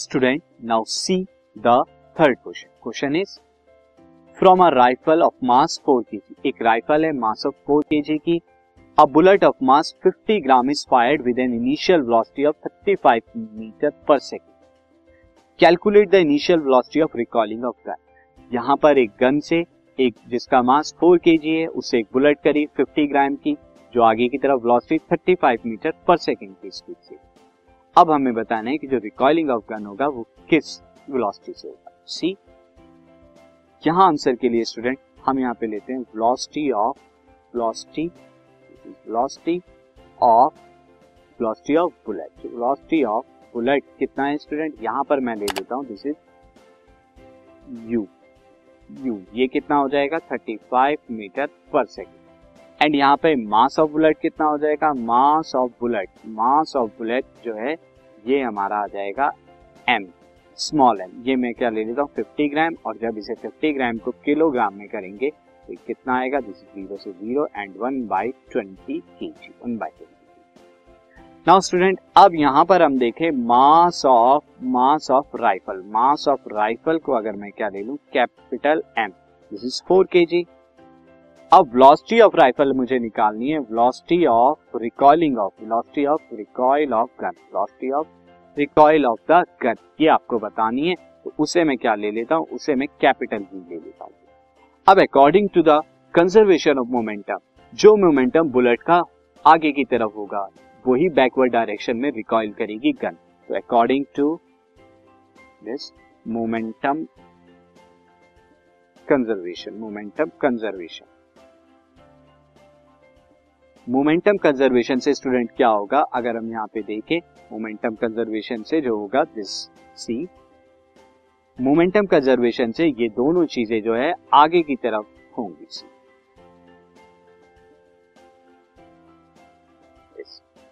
Student now see the third question. Question is from a rifle of mass 4 KG. एक rifle है mass of 4 KG की. A bullet of mass 50 gram is fired with an initial velocity of 35 metre per second. Calculate the initial velocity of recoiling of gun. यहाँ पर एक gun से एक जिसका मास 4 KG है उससे एक बुलेट करी 50 ग्राम की जो आगे की तरफ वेलोसिटी 35 मीटर पर सेकंड की स्पीड से. अब हमें बताना है कि जो रिकॉइलिंग ऑफ गन होगा वो किस वेलोसिटी से होगा. सी यहाँ आंसर के लिए स्टूडेंट हम यहाँ पे लेते हैं velocity of bullet. Velocity of bullet कितना है स्टूडेंट, यहाँ पर मैं ले लेता हूँ दिस इज यू. ये कितना हो जाएगा 35 मीटर पर सेकेंड. एंड यहाँ पे मास ऑफ बुलेट कितना हो जाएगा, मास ऑफ बुलेट जो है ये हमारा आ जाएगा एम स्मॉल एम. ये मैं क्या ले लेता हूँ 50 ग्राम और जब इसे 50 ग्राम को किलोग्राम में करेंगे तो कितना आएगा, दिस इज 0 से 0 एंड 1/20 kg. नाउ स्टूडेंट अब यहाँ पर हम देखें mass of rifle. Mass of rifle को अगर मैं क्या ले लूँ capital M, this is 4 kg. अब वेलोसिटी ऑफ राइफल मुझे निकालनी है velocity of recoil of the gun ये आपको बतानी है. तो उसे मैं क्या ले लेता हूँ, उसे मैं कैपिटल वी ले लेता हूँ. अब according to the conservation of momentum, जो मोमेंटम बुलेट का आगे की तरफ होगा वही बैकवर्ड डायरेक्शन में रिकॉइल करेगी गन. तो according to this momentum conservation से स्टूडेंट क्या होगा, अगर हम यहाँ पे देखें मोमेंटम कंजर्वेशन से जो होगा दिस सी. मोमेंटम कंजर्वेशन से ये दोनों चीजें जो है आगे की तरफ होंगी.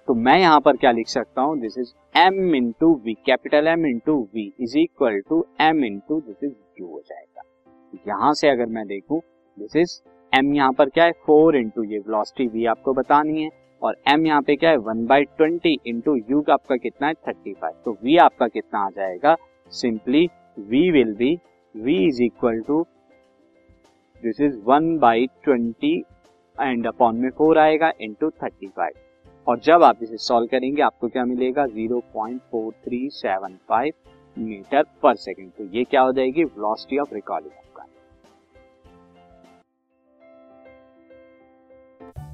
तो मैं यहाँ पर क्या लिख सकता हूँ, this is M into V. Capital M into V is equal to M into this is U हो जाएगा. यहां से अगर मैं देखूं दिस इज m, यहाँ पर क्या है 4 इंटू ये वेलोसिटी v आपको बतानी है और m यहाँ पे क्या है 1/20 इंटू यू का आपका कितना है 35. तो v आपका कितना आ जाएगा, simply v is equal to this is 1/20 and upon में 4 आएगा इंटू 35. और जब आप इसे सॉल्व करेंगे आपको क्या मिलेगा 0.4375 मीटर पर सेकेंड. तो ये क्या हो जाएगी वेलोसिटी ऑफ रिकॉलिंग.